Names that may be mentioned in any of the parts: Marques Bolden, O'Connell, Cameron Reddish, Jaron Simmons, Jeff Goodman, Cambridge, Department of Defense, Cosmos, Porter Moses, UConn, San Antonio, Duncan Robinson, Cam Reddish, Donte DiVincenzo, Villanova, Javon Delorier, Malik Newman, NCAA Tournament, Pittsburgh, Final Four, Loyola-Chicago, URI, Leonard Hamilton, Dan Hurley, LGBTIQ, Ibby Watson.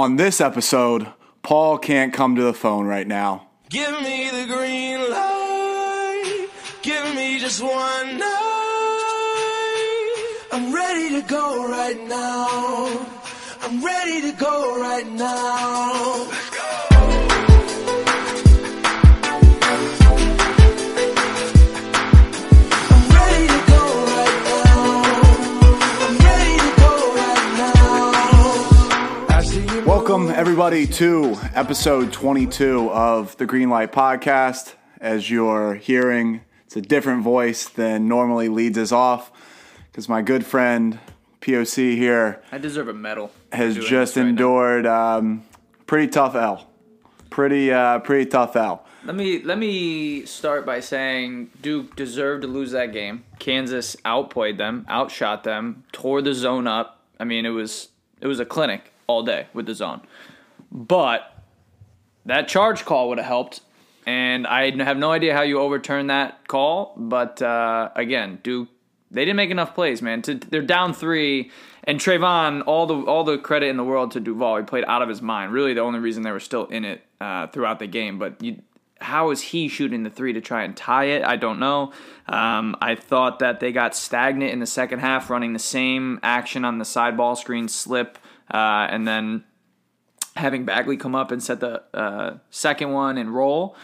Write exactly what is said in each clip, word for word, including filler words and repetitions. On this episode, Paul can't come to the phone right now. Give me the green light. Give me just one night. I'm ready to go right now. I'm ready to go right now. Welcome, everybody, to episode twenty-two of the Green Light Podcast. As you're hearing, it's a different voice than normally leads us off, because my good friend, P O C here... I deserve a medal. ...has just endured a right um, pretty tough L. Pretty uh, pretty tough L. Let me, let me start by saying Duke deserved to lose that game. Kansas outplayed them, outshot them, tore the zone up. I mean, it was it was a clinic. All day with the zone. But that charge call would have helped, and I have no idea how you overturn that call. But uh, again, Duke, they didn't make enough plays, man. To, they're down three, and Trevon, all the all the credit in the world to Duval. He played out of his mind. Really, the only reason they were still in it uh, throughout the game. But you, how is he shooting the three to try and tie it? I don't know. Um, I thought that they got stagnant in the second half, running the same action on the side ball screen slip. Uh, and then having Bagley come up and set the uh, second one and roll,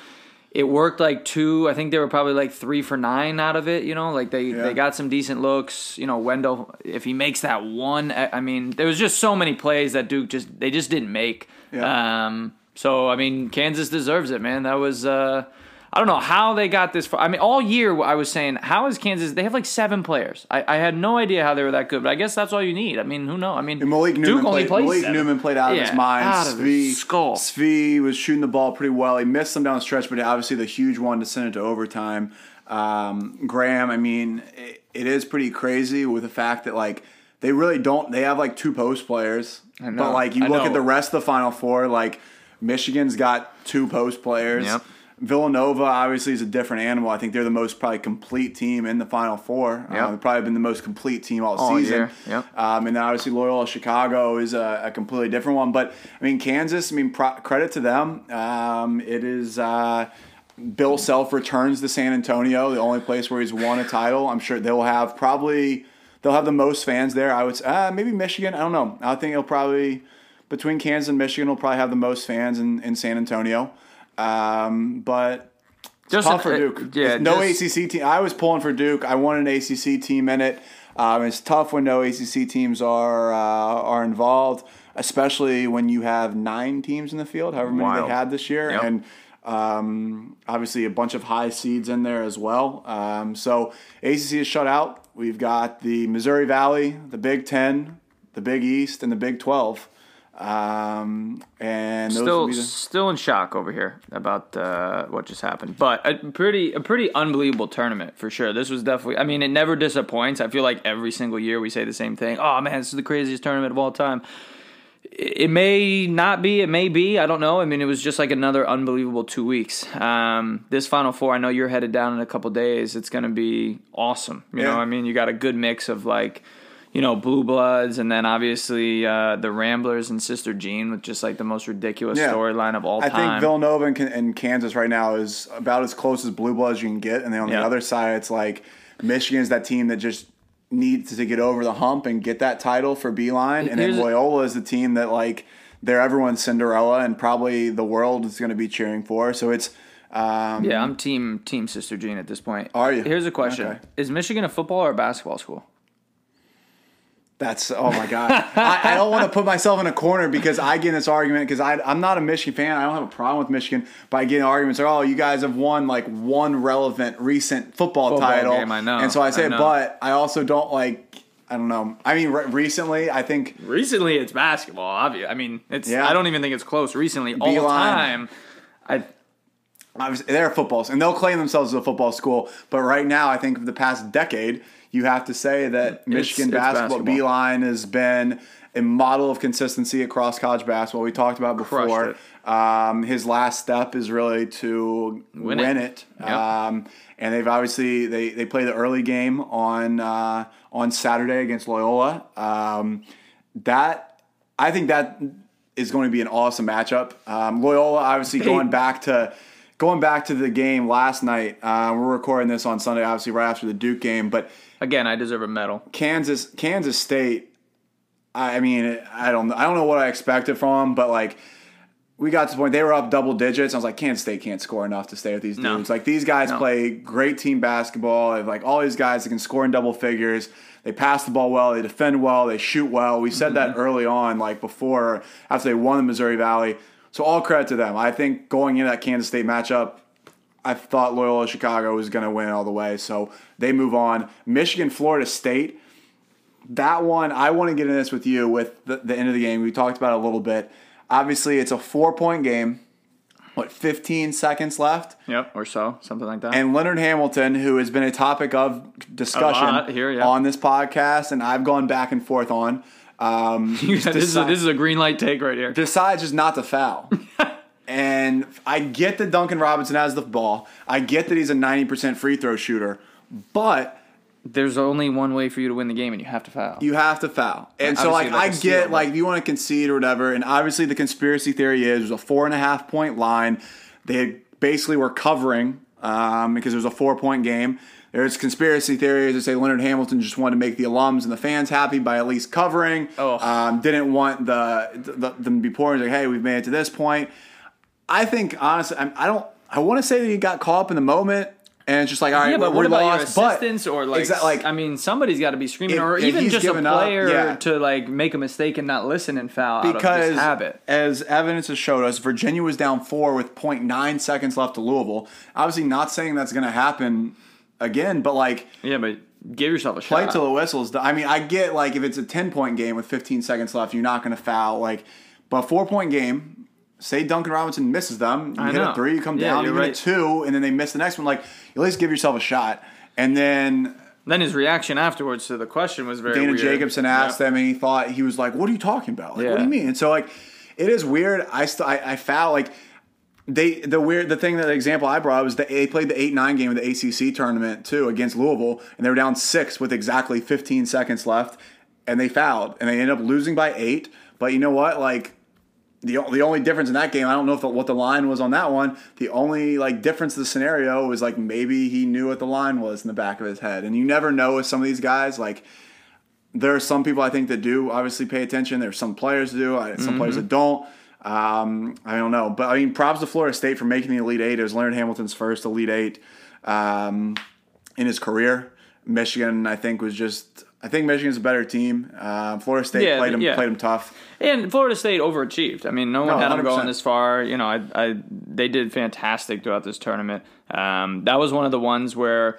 it worked like two. I think they were probably like three for nine out of it. You know, like they, yeah. they got some decent looks. You know, Wendell, if he makes that one, I mean, there was just so many plays that Duke just they just didn't make. Yeah. Um, so I mean, Kansas deserves it, man. That was uh, I don't know how they got this far. I mean, all year I was saying, how is Kansas? They have like seven players. I, I had no idea how they were that good, but I guess that's all you need. I mean, who knows? I mean, and Malik Newman Duke only played, Malik seven. Newman played out of yeah, his mind. Out of Svee, his skull. Svee was shooting the ball pretty well. He missed some down the stretch, but obviously the huge one to send it to overtime. Um, Graham, I mean, it, it is pretty crazy with the fact that like they really don't. They have like two post players, I know, but like you I look know. at the rest of the Final Four, like Michigan's got two post players. Yep. Villanova obviously is a different animal. I think they're the most probably complete team in the Final Four. Yep. Um, they've probably been the most complete team all, all season. Yep. Um, and then obviously Loyola-Chicago is a, a completely different one. But, I mean, Kansas, I mean, pro- credit to them. Um, it is uh, Bill Self returns to San Antonio, the only place where he's won a title. I'm sure they'll have probably they'll have the most fans there. I would say uh, maybe Michigan. I don't know. I think it'll probably, between Kansas and Michigan, will probably have the most fans in, in San Antonio. Um, but it's just tough an, for Duke. Uh, yeah, no just, A C C team. I was pulling for Duke. I wanted an A C C team in it. Um, it's tough when no A C C teams are uh, are involved, especially when you have nine teams in the field, however many Wild. they had this year, yep. and um, obviously a bunch of high seeds in there as well. Um, so A C C is shut out. We've got the Missouri Valley, the Big Ten, the Big East, and the Big Twelve. Um and those still the- still in shock over here about uh, what just happened, but a pretty a pretty unbelievable tournament for sure. This was definitely. I mean, it never disappoints. I feel like every single year we say the same thing. Oh man, this is the craziest tournament of all time. It may not be. It may be. I don't know. I mean, it was just like another unbelievable two weeks. Um, this Final Four, I know you're headed down in a couple days. It's going to be awesome. You yeah. know, I mean, you got a good mix of like. You know, Blue Bloods, and then obviously uh, the Ramblers and Sister Jean with just like the most ridiculous yeah. storyline of all I time. I think Villanova and, and Kansas right now is about as close as Blue Bloods you can get. And then on yep. the other side, it's like Michigan's that team that just needs to get over the hump and get that title for Beeline. And Here's then Loyola is the team that like they're everyone's Cinderella and probably the world is going to be cheering for. So it's. Um, yeah, I'm team, team Sister Jean at this point. Are you? Here's a question. Okay. Is Michigan a football or a basketball school? That's oh my god! I, I don't want to put myself in a corner because I get in this argument because I I'm not a Michigan fan. I don't have a problem with Michigan, but I get in arguments like, oh, you guys have won like one relevant recent football, football title, game, I know. And so I say, I but I also don't like. I don't know. I mean, re- recently, I think recently it's basketball. Obviously, I mean, it's. Yeah. I don't even think it's close. Recently, all the time, I. Obviously, they're footballs, and they'll claim themselves as a football school. But right now, I think for the past decade. You have to say that Michigan it's, it's basketball, basketball Beeline has been a model of consistency across college basketball. We talked about before. Um, his last step is really to win, win it. it. Yep. Um, and they've obviously they, they play the early game on uh, on Saturday against Loyola. Um, that I think that is going to be an awesome matchup. Um, Loyola, obviously, going back to going back to the game last night. Uh, we're recording this on Sunday, obviously, right after the Duke game. But again, I deserve a medal. Kansas, Kansas State. I mean, I don't, I don't know what I expected from them, but like, we got to the point they were up double digits. I was like, Kansas State can't score enough to stay with these dudes. No. Like, these guys no. play great team basketball. They have, like, all these guys that can score in double figures. They pass the ball well. They defend well. They shoot well. We said mm-hmm. that early on, like before, after they won the Missouri Valley. So all credit to them. I think going into that Kansas State matchup, I thought Loyola-Chicago was going to win all the way. So they move on. Michigan-Florida State, that one, I want to get into this with you with the, the end of the game. We talked about it a little bit. Obviously, it's a four-point game. What, fifteen seconds left? Yep, or so, something like that. And Leonard Hamilton, who has been a topic of discussion here, yeah. on this podcast, and I've gone back and forth on. Um, yeah, this, deci- is a, this is a green light take right here. Decides just not to foul. And I get that Duncan Robinson has the ball. I get that he's a ninety percent free throw shooter. But there's only one way for you to win the game, and you have to foul. You have to foul. And so, like, I get, like, if you want to concede or whatever, and obviously the conspiracy theory is it was a four-and-a-half-point line. They basically were covering um, because it was a four-point game. There's conspiracy theories that say Leonard Hamilton just wanted to make the alums and the fans happy by at least covering. Oh. Um, didn't want the, the them to be pouring. Like, hey, we've made it to this point. I think, honestly, I don't – I want to say that he got caught up in the moment. And it's just like, all right, yeah, but we're what about lost. Your assistants, but or like, exa- like, I mean, somebody's got to be screaming, if, or if even just a player up, yeah. to like make a mistake and not listen and foul because out of this habit. As evidence has showed us, Virginia was down four with zero point nine seconds left to Louisville. Obviously, not saying that's going to happen again, but like, yeah, but give yourself a play shot. Play till the whistles. I mean, I get like if it's a ten-point game with fifteen seconds left, you're not going to foul. Like, but a four-point game. Say Duncan Robinson misses them. You I hit know. a three, you come yeah, down, you hit right. a two, and then they miss the next one. Like, at least give yourself a shot. And then... Then his reaction afterwards to the question was very Dana weird. Jacobson asked yeah. him, and he thought, he was like, what are you talking about? Like, yeah. what do you mean? And so, like, it is weird. I st- I, I foul, like... They the weird the thing that the example I brought was that they played the eight nine game of the A C C tournament, too, against Louisville, and they were down six with exactly fifteen seconds left, and they fouled. And they ended up losing by eight. But you know what? Like... The the only difference in that game, I don't know if the, what the line was on that one. The only like difference in the scenario was like maybe he knew what the line was in the back of his head. And you never know with some of these guys. Like there are some people I think that do obviously pay attention. There's some players that do, some mm-hmm. players that don't. Um, I don't know. But I mean, props to Florida State for making the Elite Eight. It was Leonard Hamilton's first Elite Eight um, in his career. Michigan, I think, was just... I think Michigan's a better team. Uh, Florida State yeah, played them yeah. played them tough, and Florida State overachieved. I mean, no one no, had one hundred percent them going this far. You know, I, I they did fantastic throughout this tournament. Um, that was one of the ones where,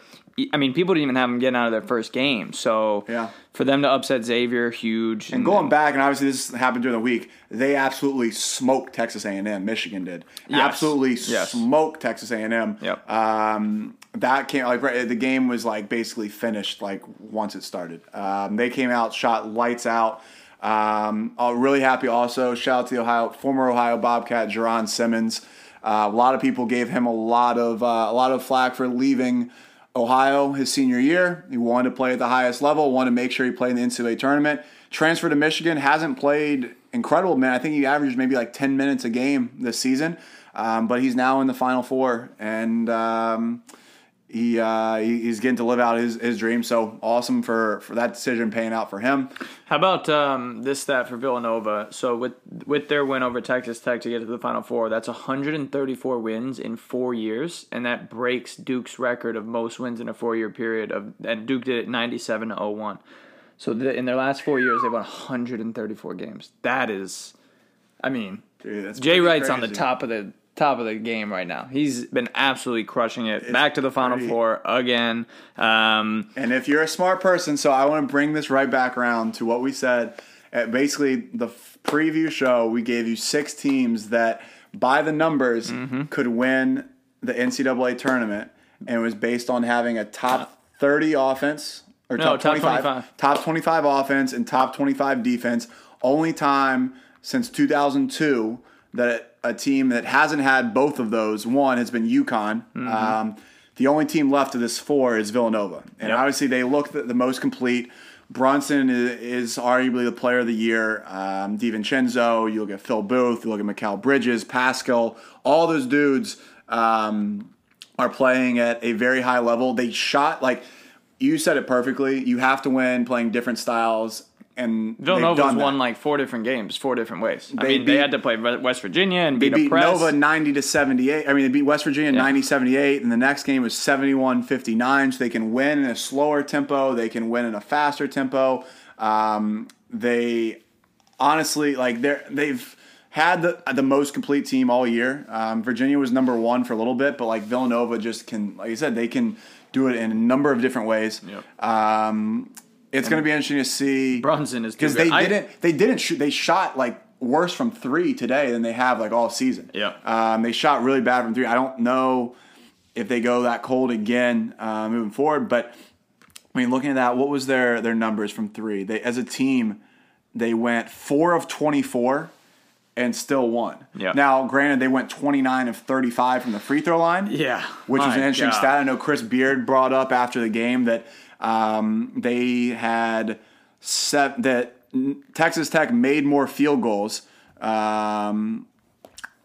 I mean, people didn't even have them getting out of their first game. So yeah. for them to upset Xavier, huge. And, and going then, back, and obviously this happened during the week, they absolutely smoked Texas A and M. Michigan did yes. absolutely yes. smoked Texas A and M. Yep. Um, That came like right, the game was like basically finished like once it started. Um, they came out, shot lights out. Um, really happy also. Shout out to the Ohio former Ohio Bobcat Jaron Simmons. Uh, a lot of people gave him a lot of uh, a lot of flack for leaving Ohio his senior year. He wanted to play at the highest level. Wanted to make sure he played in the N C double A tournament. Transferred to Michigan. Hasn't played incredible, man. I think he averaged maybe like ten minutes a game this season. Um, but he's now in the Final Four and. Um, He uh, he's getting to live out his, his dream, so awesome for, for that decision paying out for him. How about um, this stat for Villanova? So with with their win over Texas Tech to get to the Final Four, that's one hundred thirty-four wins in four years, and that breaks Duke's record of most wins in a four-year period. Of and Duke did it ninety-seven to oh one. So the, in their last four years, they won one hundred thirty-four games. That is, I mean, dude, that's Jay Wright's crazy. On the top of the. Top of the game right now. He's been absolutely crushing it. It's back to the Final pretty. Four again. Um, and if you're a smart person, so I want to bring this right back around to what we said. At basically, the preview show, we gave you six teams that, by the numbers, mm-hmm. could win the N C double A tournament. And it was based on having a top thirty offense, or no, top, top twenty-five. Top twenty-five offense and top twenty-five defense. Only time since two thousand two that it, a team that hasn't had both of those. One has been UConn. Mm-hmm. Um, the only team left of this four is Villanova. And yep. obviously they look the, the most complete. Brunson is, is arguably the player of the year. Um, DiVincenzo, you look at Phil Booth, you look at Mikal Bridges, Pascal, all those dudes um, are playing at a very high level. They shot, like, you said it perfectly. You have to win playing different styles. And Villanova's won like four different games, four different ways. They I mean, beat, they had to play West Virginia and beat, beat a press. Nova ninety to seventy-eight. I mean, they beat West Virginia yeah. ninety seventy-eight, and the next game was seventy-one fifty-nine. So they can win in a slower tempo. They can win in a faster tempo. Um, they honestly like they they've had the the most complete team all year. Um, Virginia was number one for a little bit, but like Villanova just can, like you said, they can do it in a number of different ways. Yep. Um, It's going to be interesting to see. Brunson is because they I, didn't they didn't shoot. They shot like worse from three today than they have like all season. Yeah, um, they shot really bad from three. I don't know if they go that cold again uh, moving forward. But I mean, looking at that, what was their their numbers from three? They as a team, they went four of twenty-four and still won. Yeah. Now, granted, they went twenty-nine of thirty-five from the free throw line. Yeah, which My was an interesting God. stat. I know Chris Beard brought up after the game that. Um, they had set that Texas Tech made more field goals, um,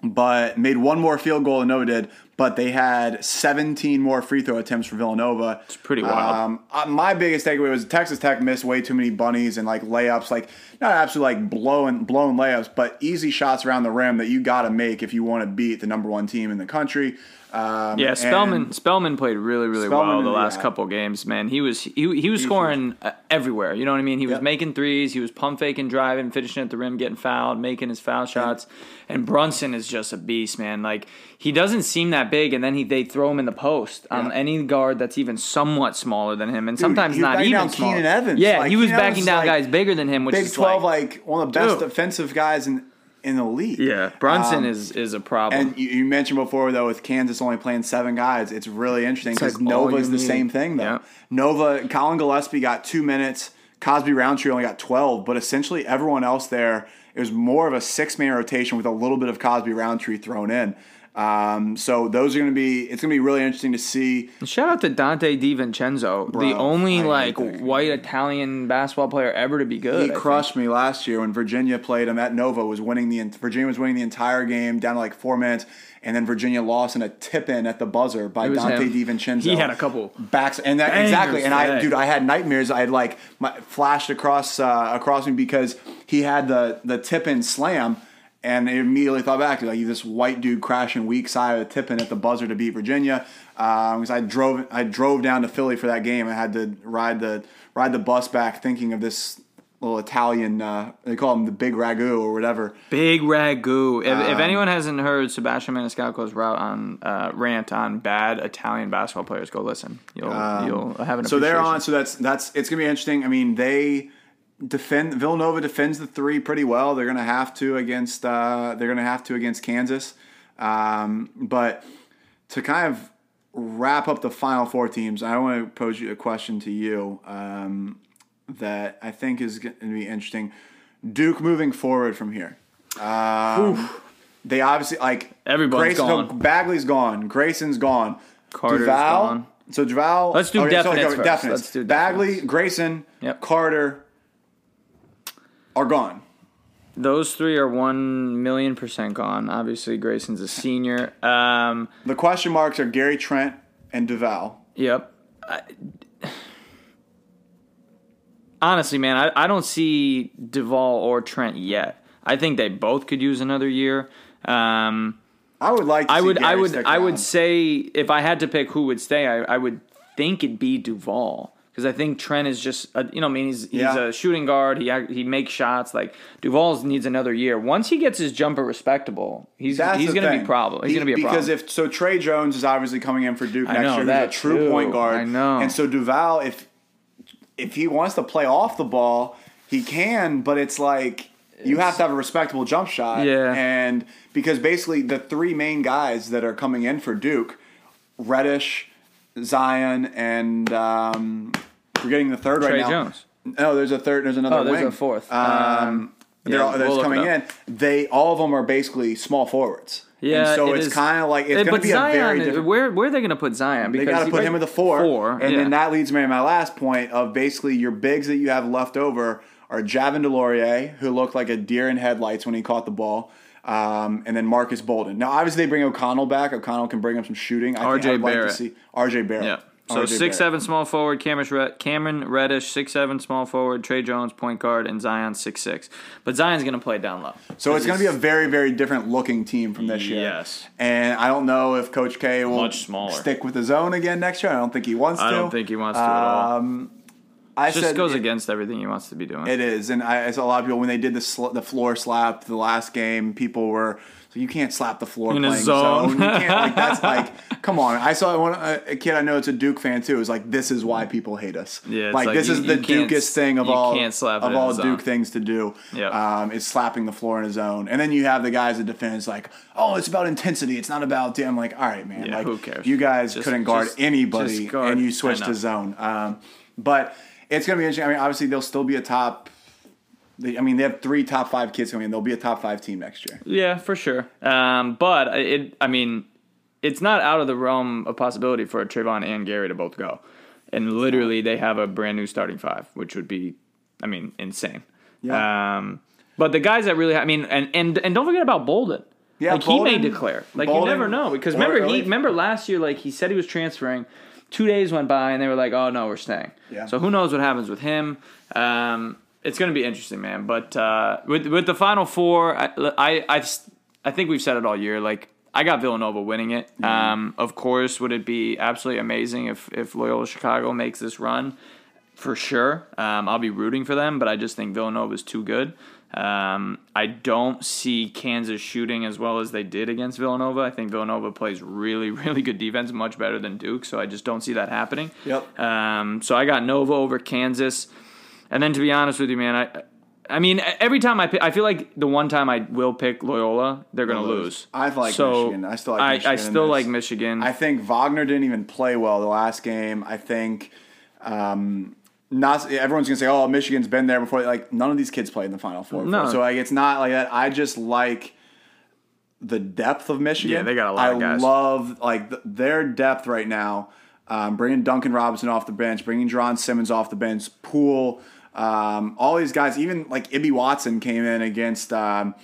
but made one more field goal than Nova did, but they had seventeen more free throw attempts for Villanova. It's pretty wild. Um, my biggest takeaway was Texas Tech missed way too many bunnies and like layups, like not absolutely like blown, blown layups, but easy shots around the rim that you got to make if you want to beat the number one team in the country. Um, yeah, Spellman Spellman played really, really Spellman well the last yeah. couple games, man. He was he, he was scoring uh, everywhere, you know what I mean? He was yep. making threes, he was pump faking, driving, finishing at the rim, getting fouled, making his foul shots. And Brunson is just a beast, man. Like, he doesn't seem that big, and then he they throw him in the post on yep. any guard that's even somewhat smaller than him, and dude, sometimes not even smaller. Keenan Evans. Yeah, like, he was Keenan backing Evans down like guys bigger than him, which Big is twelve, like, like one of the best dude. defensive guys in in the league. Yeah, Brunson um, is, is a problem. And you, you mentioned before, though, with Kansas only playing seven guys, it's really interesting because like Nova's the same thing, though. Yeah. Nova, Colin Gillespie got two minutes. Cosby-Roundtree only got twelve, but essentially everyone else there, it was more of a six-man rotation with a little bit of Cosby-Roundtree thrown in. Um, so those are going to be, it's going to be really interesting to see. Shout out to Donte DiVincenzo, Bro, the only like think. white Italian basketball player ever to be good. He I crushed think. me last year when Virginia played him at Nova, was winning the, Virginia was winning the entire game down to like four minutes. And then Virginia lost in a tip-in at the buzzer by Donte him. DiVincenzo. He had a couple backs, and that, exactly. And I, dude, I had nightmares. I had like my, flashed across uh, across me because he had the the tip-in slam, and I immediately thought back to like this white dude crashing weak side of the tip-in at the buzzer to beat Virginia. Because um, I drove I drove down to Philly for that game. I had to ride the ride the bus back, thinking of this. Little Italian, uh, they call him the Big Ragu or whatever. Big Ragu. If, um, if anyone hasn't heard Sebastian Maniscalco's route on uh, rant on bad Italian basketball players, go listen. You'll um, you'll have an appreciation. So they're on. So that's that's it's gonna be interesting. I mean, they defend Villanova defends the three pretty well. They're gonna have to against uh, they're gonna have to against Kansas. Um, but to kind of wrap up the Final Four teams, I want to pose you a question to you. Um, that I think is going to be interesting. Duke moving forward from here. Um, they obviously, like... Everybody's Grayson, gone. So Bagley's gone. Grayson's gone. Carter's Duval, gone. So Duval... Let's do okay, definites so first. Definites. Let's do definites. Bagley, Grayson, yep. Carter are gone. Those three are one million percent gone. Obviously, Grayson's a senior. Um, the question marks are Gary Trent and Duval. Yep. I, Honestly, man, I, I don't see Duval or Trent yet. I think they both could use another year. Um, I would like to I would, see Gary I would, stick I around. would say if I had to pick who would stay, I, I would think it'd be Duval because I think Trent is just, a, you know, I mean, he's he's yeah. a shooting guard. He he makes shots. Like Duval needs another year. Once he gets his jumper respectable, he's That's he's going to be problem. He's he, going to be a because problem. if so, Trey Jones is obviously coming in for Duke next I know, year. That he's a true too. point guard. I know, and so Duval if. If he wants to play off the ball, he can, but it's like you have to have a respectable jump shot. Yeah. And because basically the three main guys that are coming in for Duke, Reddish, Zion, and um, forgetting the third Trey right now. Trey Jones. No, there's a third. There's another wing. Oh, there's wing. a fourth. Um, um, yeah, they're all, that's we'll coming in, they all of them are basically small forwards. Yeah, and so it it's kind of like it's going to be Zion, a very different. Where where are they going to put Zion? Because they got to put him at the four, four and yeah. then that leads me to my last point of basically your bigs that you have left over are Javon Delorier, who looked like a deer in headlights when he caught the ball, um, and then Marques Bolden. Now, obviously, they bring O'Connell back. O'Connell can bring up some shooting. I R J think I'd Barrett, like to see R J Barrett. Yeah. So six seven small forward, Cameron Reddish, six seven small forward, Trey Jones point guard, and Zion six six. But Zion's going to play down low. So it's going to be a very, very different looking team from this year. Yes. And I don't know if Coach K will stick with his own again next year. I don't think he wants to. I don't think he wants to at all. Um, I it just said goes it, against everything he wants to be doing. It is. And I, I saw a lot of people, when they did the, sl- the floor slap the last game, people were... So you can't slap the floor in playing a zone. zone. You can't, like, that's like, come on. I saw one a kid I know it's a Duke fan too. It was like, this is why people hate us. Yeah, like, like this you, is the Duke-est thing of all slap of all Duke things to do. Yep. Um, is slapping the floor in a zone. And then you have the guys that defend. It's like, oh, it's about intensity. It's not about damn. Like, all right, man. Yeah, like, who cares? You guys just, couldn't guard just, anybody, just guard and you switched to zone. Um, but it's gonna be interesting. I mean, obviously they'll still be a top. I mean, they have three top five kids coming in. They'll be a top five team next year. Yeah, for sure. Um, but, it, I mean, it's not out of the realm of possibility for Trevon and Gary to both go. And literally, they have a brand new starting five, which would be, I mean, insane. Yeah. Um, but the guys that really, I mean, and, and, and don't forget about Bolden. Yeah, like, Bolden, he may declare. Like, Bolden, you never know. Because remember, he, remember last year, like, he said he was transferring. Two days went by, and they were like, oh, no, we're staying. Yeah. So who knows what happens with him. Um It's going to be interesting, man. But uh, with with the Final Four, I, I, I, I think we've said it all year. Like, I got Villanova winning it. Mm-hmm. Um, of course, would it be absolutely amazing if, if Loyola-Chicago makes this run? For sure. Um, I'll be rooting for them, but I just think Villanova is too good. Um, I don't see Kansas shooting as well as they did against Villanova. I think Villanova plays really, really good defense, much better than Duke, so I just don't see that happening. Yep. Um, so I got Nova over Kansas. And then, to be honest with you, man, I I mean, every time I pick, I feel like the one time I will pick Loyola, they're going to lose. lose. I like so Michigan. I still like I, Michigan. I still like Michigan. I think Wagner didn't even play well the last game. I think um, not everyone's going to say, oh, Michigan's been there before. Like, none of these kids played in the Final Four. No. Before. So, like, it's not like that. I just like the depth of Michigan. Yeah, they got a lot I of guys. I love, like, th- their depth right now. Um, bringing Duncan Robinson off the bench, bringing Jaron Simmons off the bench, Poole. Um, all these guys, even like Ibby Watson came in against um,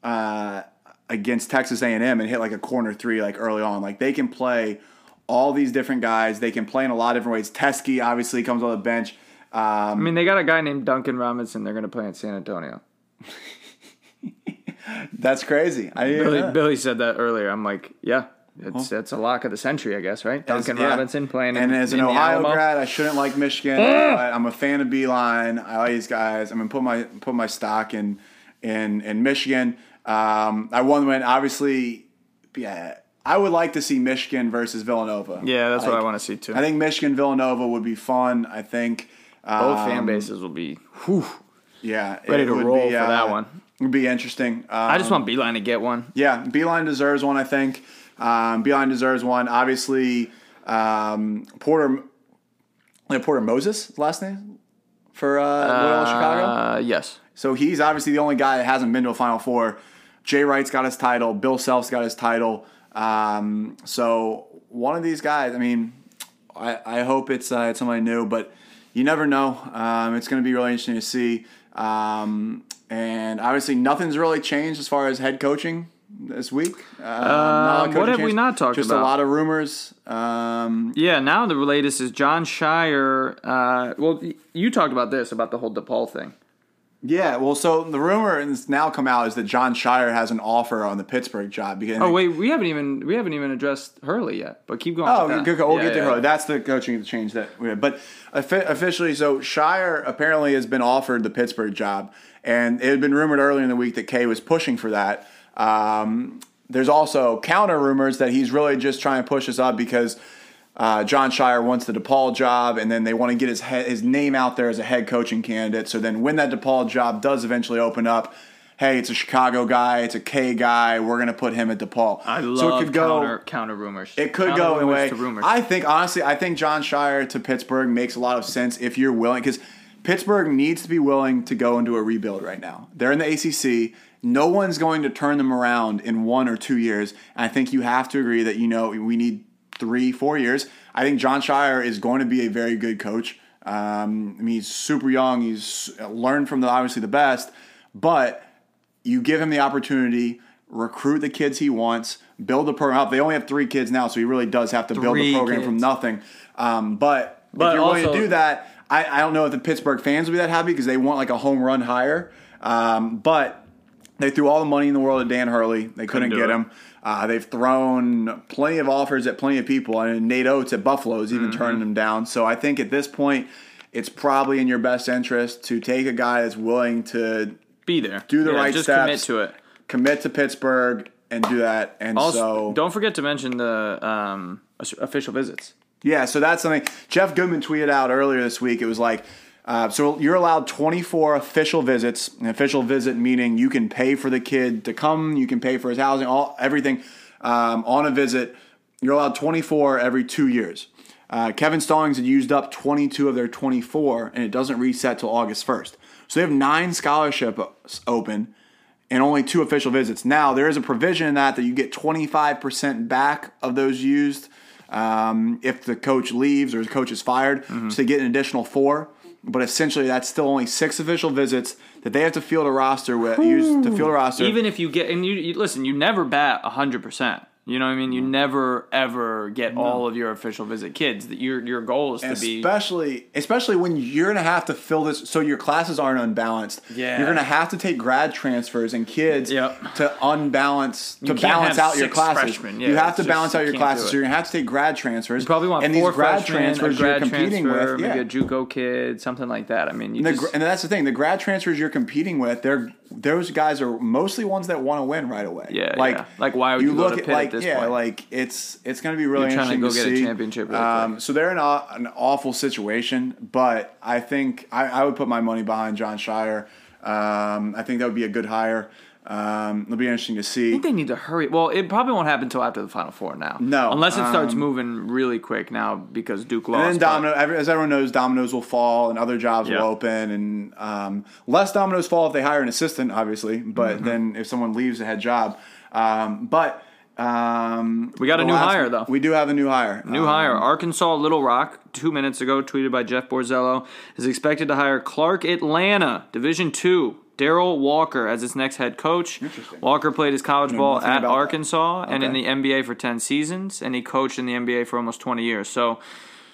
uh, against Texas A and M and hit like a corner three like early on. Like, they can play all these different guys. They can play in a lot of different ways. Teskey obviously comes on the bench. Um, I mean, they got a guy named Duncan Robinson. They're going to play in San Antonio. That's crazy. I didn't Billy, know. Billy said that earlier. I'm like, yeah. It's it's a lock of the century, I guess, right? Duncan as, yeah. Robinson playing in, and as an Ohio grad, I shouldn't like Michigan. But I'm a fan of Beeline. I like these guys. I'm gonna put my put my stock in in in Michigan. Um, I won when obviously, yeah. I would like to see Michigan versus Villanova. Yeah, that's like, what I want to see too. I think Michigan Villanova would be fun. I think um, both fan bases will be, whew, yeah, ready to roll be, for uh, that one. It'd be interesting. Um, I just want Beeline to get one. Yeah, Beeline deserves one. I think. Um, Beeline deserves one. Obviously, um, Porter Porter Moses, last name for uh, uh, Loyola Chicago? Uh, yes. So he's obviously the only guy that hasn't been to a Final Four. Jay Wright's got his title. Bill Self's got his title. Um, so one of these guys, I mean, I, I hope it's, uh, it's somebody new, but you never know. Um, it's going to be really interesting to see. Um, and obviously nothing's really changed as far as head coaching. This week, um, uh, what have changed. we not talked Just about? Just a lot of rumors. Um, yeah, now the latest is Jon Scheyer. Uh, well, you talked about this about the whole DePaul thing. Yeah, well, so the rumor that's now come out is that Jon Scheyer has an offer on the Pittsburgh job. Because oh wait, we haven't even we haven't even addressed Hurley yet. But keep going. Oh, with that. Good, good. We'll yeah, get to yeah. Hurley. That's the coaching change that we had. But officially, so Scheyer apparently has been offered the Pittsburgh job, and it had been rumored earlier in the week that Kay was pushing for that. Um, there's also counter rumors that he's really just trying to push us up because uh, Jon Scheyer wants the DePaul job, and then they want to get his he- his name out there as a head coaching candidate. So then when that DePaul job does eventually open up, hey, it's a Chicago guy, it's a K guy, we're going to put him at DePaul. I love so it could counter, go, counter rumors. It could counter go in a way. I think, honestly, I think Jon Scheyer to Pittsburgh makes a lot of sense if you're willing, because Pittsburgh needs to be willing to go into a rebuild right now. They're in the A C C. No one's going to turn them around in one or two years. And I think you have to agree that, you know, we need three, four years. I think Jon Scheyer is going to be a very good coach. Um, I mean, he's super young. He's learned from the, obviously the best. But you give him the opportunity, recruit the kids he wants, build the program up. They only have three kids now, so he really does have to three build the program kids. from nothing. Um, but, but if you're also, willing to do that, I, I don't know if the Pittsburgh fans will be that happy because they want like a home run higher. Um, but they threw all the money in the world at Dan Hurley. They couldn't, couldn't get it. him. Uh, they've thrown plenty of offers at plenty of people. I mean, Nate Oates at Buffalo is even mm-hmm. turning them down. So I think at this point, it's probably in your best interest to take a guy that's willing to be there, do the yeah, right just steps, commit to it, commit to Pittsburgh, and do that. And also, so, don't forget to mention the um, official visits. Yeah, so that's something Jeff Goodman tweeted out earlier this week. It was like, uh, so you're allowed twenty-four official visits. An official visit meaning you can pay for the kid to come, you can pay for his housing, all everything um, on a visit. You're allowed twenty-four every two years. Uh, Kevin Stallings had used up twenty-two of their twenty-four, and it doesn't reset till August first. So they have nine scholarships open and only two official visits. Now, there is a provision in that that you get twenty-five percent back of those used Um, if the coach leaves or the coach is fired, mm-hmm. so they get an additional four. But essentially, that's still only six official visits that they have to field a roster with. Ooh. Use to field a roster. Even if you get and you, you listen, you never bat a hundred percent. You know what I mean? You never ever get no. all of your official visit kids. That your your goal is and to be especially especially when you're gonna have to fill this. So your classes aren't unbalanced. Yeah, you're gonna have to take grad transfers and kids yep. to unbalance to balance out your classes. Yeah, you have to just, balance out you your classes. So you're gonna have to take grad transfers. You probably want and four these grad freshmen, transfers grad you're competing transfer, with. Yeah. Maybe a JUCO kid, something like that. I mean, you and, just, the, and that's the thing. The grad transfers you're competing with, they're those guys are mostly ones that want to win right away. Yeah, like yeah. like why would you, you go look to Pitt like, at this? Yeah, point. like it's it's going to be really You're interesting to, to see. Trying to go get a championship. Really um, so they're in a, an awful situation, but I think I, I would put my money behind Jon Scheyer. Um, I think that would be a good hire. Um, it'll be interesting to see. I think they need to hurry. Well, it probably won't happen until after the Final Four now. No. Unless it starts um, moving really quick now because Duke lost. And then domino, every, as everyone knows, dominoes will fall and other jobs yep. will open. And um, less dominoes fall if they hire an assistant, obviously, but mm-hmm. then if someone leaves a head job. Um, but... Um, we got a new last, hire, though. We do have a new hire. New um, hire. Arkansas Little Rock, two minutes ago, tweeted by Jeff Borzello, is expected to hire Clark Atlanta, Division Two, Darryl Walker as its next head coach. Interesting. Walker played his college ball at Arkansas okay. and in the N B A for ten seasons, and he coached in the N B A for almost twenty years. So,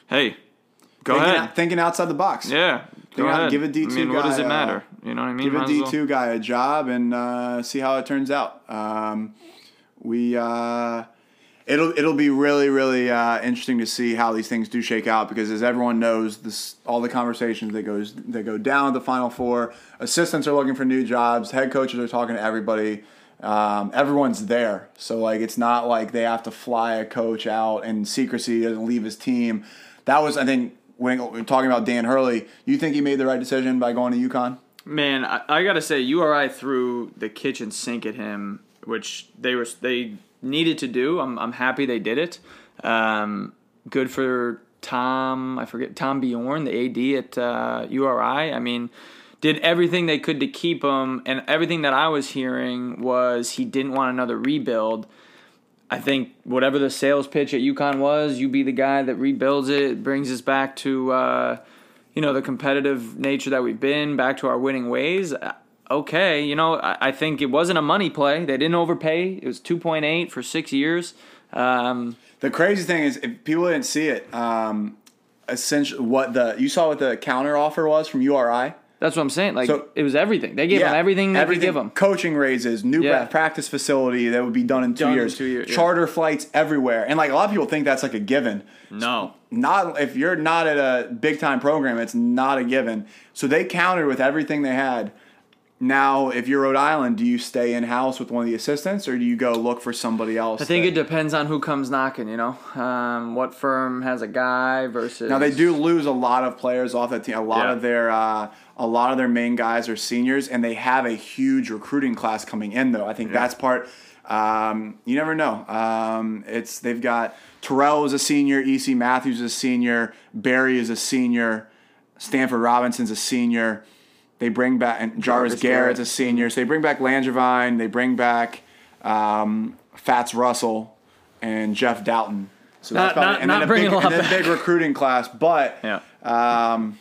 hey, go thinking ahead. Out, thinking outside the box. Yeah. Go ahead. Give a D two I mean, guy. What does it matter? Uh, you know what I mean? Give Might a D two well. guy a job and uh, see how it turns out. Um, We uh, it'll it'll be really really uh, interesting to see how these things do shake out because as everyone knows, this all the conversations that goes that go down at the Final Four. Assistants are looking for new jobs. Head coaches are talking to everybody. Um, everyone's there, so like it's not like they have to fly a coach out in secrecy and leave his team. That was I think when we're talking about Dan Hurley. You think he made the right decision by going to UConn? Man, I, I gotta say U R I threw the kitchen sink at him. Which they were they needed to do. I'm I'm happy they did it. Um, good for Tom. I forget Tom Bjorn, the A D at uh, U R I. I mean, did everything they could to keep him, and everything that I was hearing was he didn't want another rebuild. I think whatever the sales pitch at UConn was, you be the guy that rebuilds it, brings us back to uh, you know the competitive nature that we've been, back to our winning ways. Okay, you know, I think it wasn't a money play. They didn't overpay. It was two point eight for six years. Um, the crazy thing is, if people didn't see it, um, essentially what the you saw what the counter offer was from U R I. That's what I'm saying. Like so, it was everything. They gave yeah, them everything they everything, could give them. Coaching raises, new yeah. practice facility that would be done in two done years. In two years. Charter yeah. flights everywhere. And like a lot of people think that's like a given. No. So not if you're not at a big time program, it's not a given. So they countered with everything they had. Now, if you're Rhode Island, do you stay in-house with one of the assistants or do you go look for somebody else? I think that, it depends on who comes knocking, you know. Um, what firm has a guy versus... Now, they do lose a lot of players off that team. A lot yeah. of their uh, a lot of their main guys are seniors, and they have a huge recruiting class coming in, though. I think yeah. that's part... Um, you never know. Um, it's They've got Terrell is a senior, E C Matthews is a senior, Barry is a senior... Stanford Robinson's a senior. They bring back and Jarvis Garrett's a senior. So they bring back Langevin. They bring back um, Fats Russell and Jeff Doughton. So not, that's probably, not, and not then bringing a, big, a lot and back. Then a big recruiting class, but yeah. um,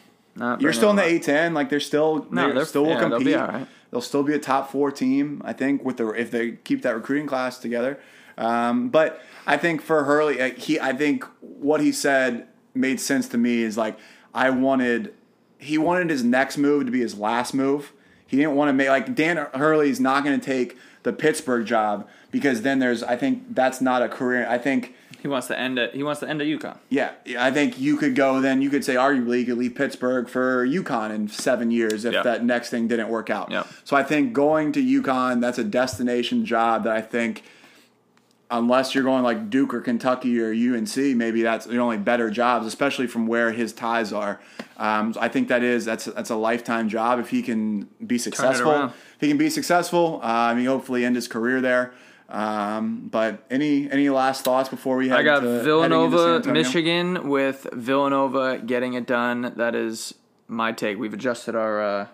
you're still in the A ten. Like they're still, no, they're, they're still yeah, will compete. They'll, right. they'll still be a top four team, I think, with the if they keep that recruiting class together. Um, but I think for Hurley, uh, he I think what he said made sense to me. Is like I wanted. He wanted his next move to be his last move. He didn't want to make – like Dan Hurley's not going to take the Pittsburgh job because then there's – I think that's not a career – I think – He wants to end at, he wants to end at UConn. Yeah. I think you could go then – you could say arguably you could leave Pittsburgh for UConn in seven years if yeah. that next thing didn't work out. Yeah. So I think going to UConn, that's a destination job that I think – unless you're going like Duke or Kentucky or U N C, maybe that's the only better jobs, especially from where his ties are. Um, so I think that is that's that's a lifetime job if he can be successful. If he can be successful, uh, I mean, hopefully end his career there. Um, but any any last thoughts before we head? I got into, Villanova, Michigan, with Villanova getting it done. That is my take. We've adjusted our. Uh,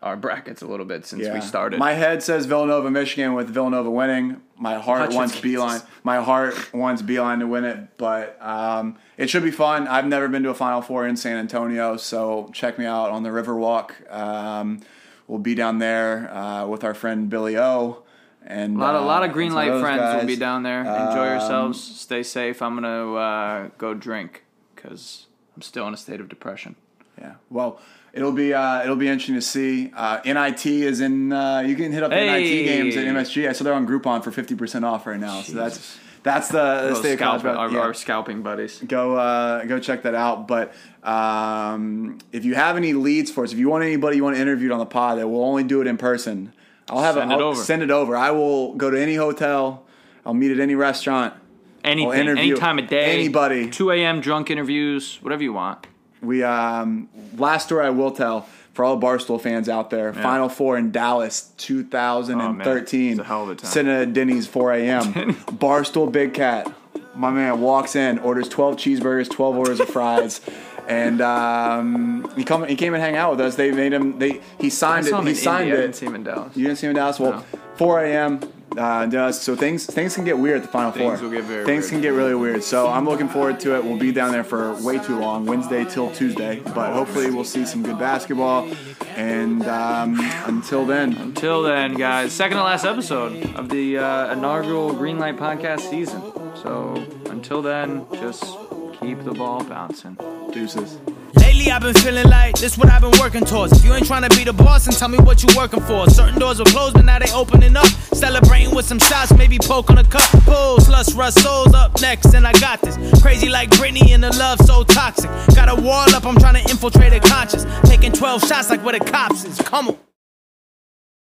Our brackets a little bit since yeah. we started. My head says Villanova, Michigan, with Villanova winning. My heart Hutchins, wants Beeline. Jesus. My heart wants Beeline to win it, but um, it should be fun. I've never been to a Final Four in San Antonio, so check me out on the Riverwalk. Um, we'll be down there uh, with our friend Billy O. And a lot, uh, a lot of green light friends guys. will be down there. Enjoy um, yourselves. Stay safe. I'm gonna uh, go drink because I'm still in a state of depression. Yeah. Well. It'll be uh, it'll be interesting to see. Uh, N I T is in. Uh, you can hit up the hey. N I T games at M S G. I saw they're on Groupon for fifty percent off right now. Jesus. So that's that's the state of college. Our, yeah. our scalping buddies. Go uh, go check that out. But um, if you have any leads for us, if you want anybody you want to interview on the pod, that will only do it in person. I'll have send a, it I'll over. Send it over. I will go to any hotel. I'll meet at any restaurant. Anything, any time of day. Anybody. two a.m. drunk interviews. Whatever you want. We um, last story I will tell for all Barstool fans out there. Yeah. Final Four in Dallas, two thousand thirteen. Oh, it's a hell of a time. Sitting at Denny's four a.m. Barstool Big Cat, my man walks in, orders twelve cheeseburgers, twelve orders of fries, and um, he come he came and hang out with us. They made him. They he signed it. He signed it. I didn't see him in Dallas. You didn't see him in Dallas. Well, no. four a.m. Uh, does so things things can get weird at the Final Four. Things will get very Things weird. can get really weird. So I'm looking forward to it. We'll be down there for way too long, Wednesday till Tuesday. But hopefully we'll see some good basketball. And um, until then, until then, guys, second to last episode of the uh, inaugural Green Light Podcast season. So until then, just keep the ball bouncing. Deuces. Lately I've been feeling like this what I've been working towards. If you ain't trying to be the boss, then tell me what you working for. Certain doors were closed, but now they opening up. Celebrating with some shots, maybe poking a cup. Bulls, lust, rust, souls up next, and I got this. Crazy like Britney and the love so toxic. Got a wall up, I'm trying to infiltrate a conscience. Taking twelve shots like where the cops is, come on.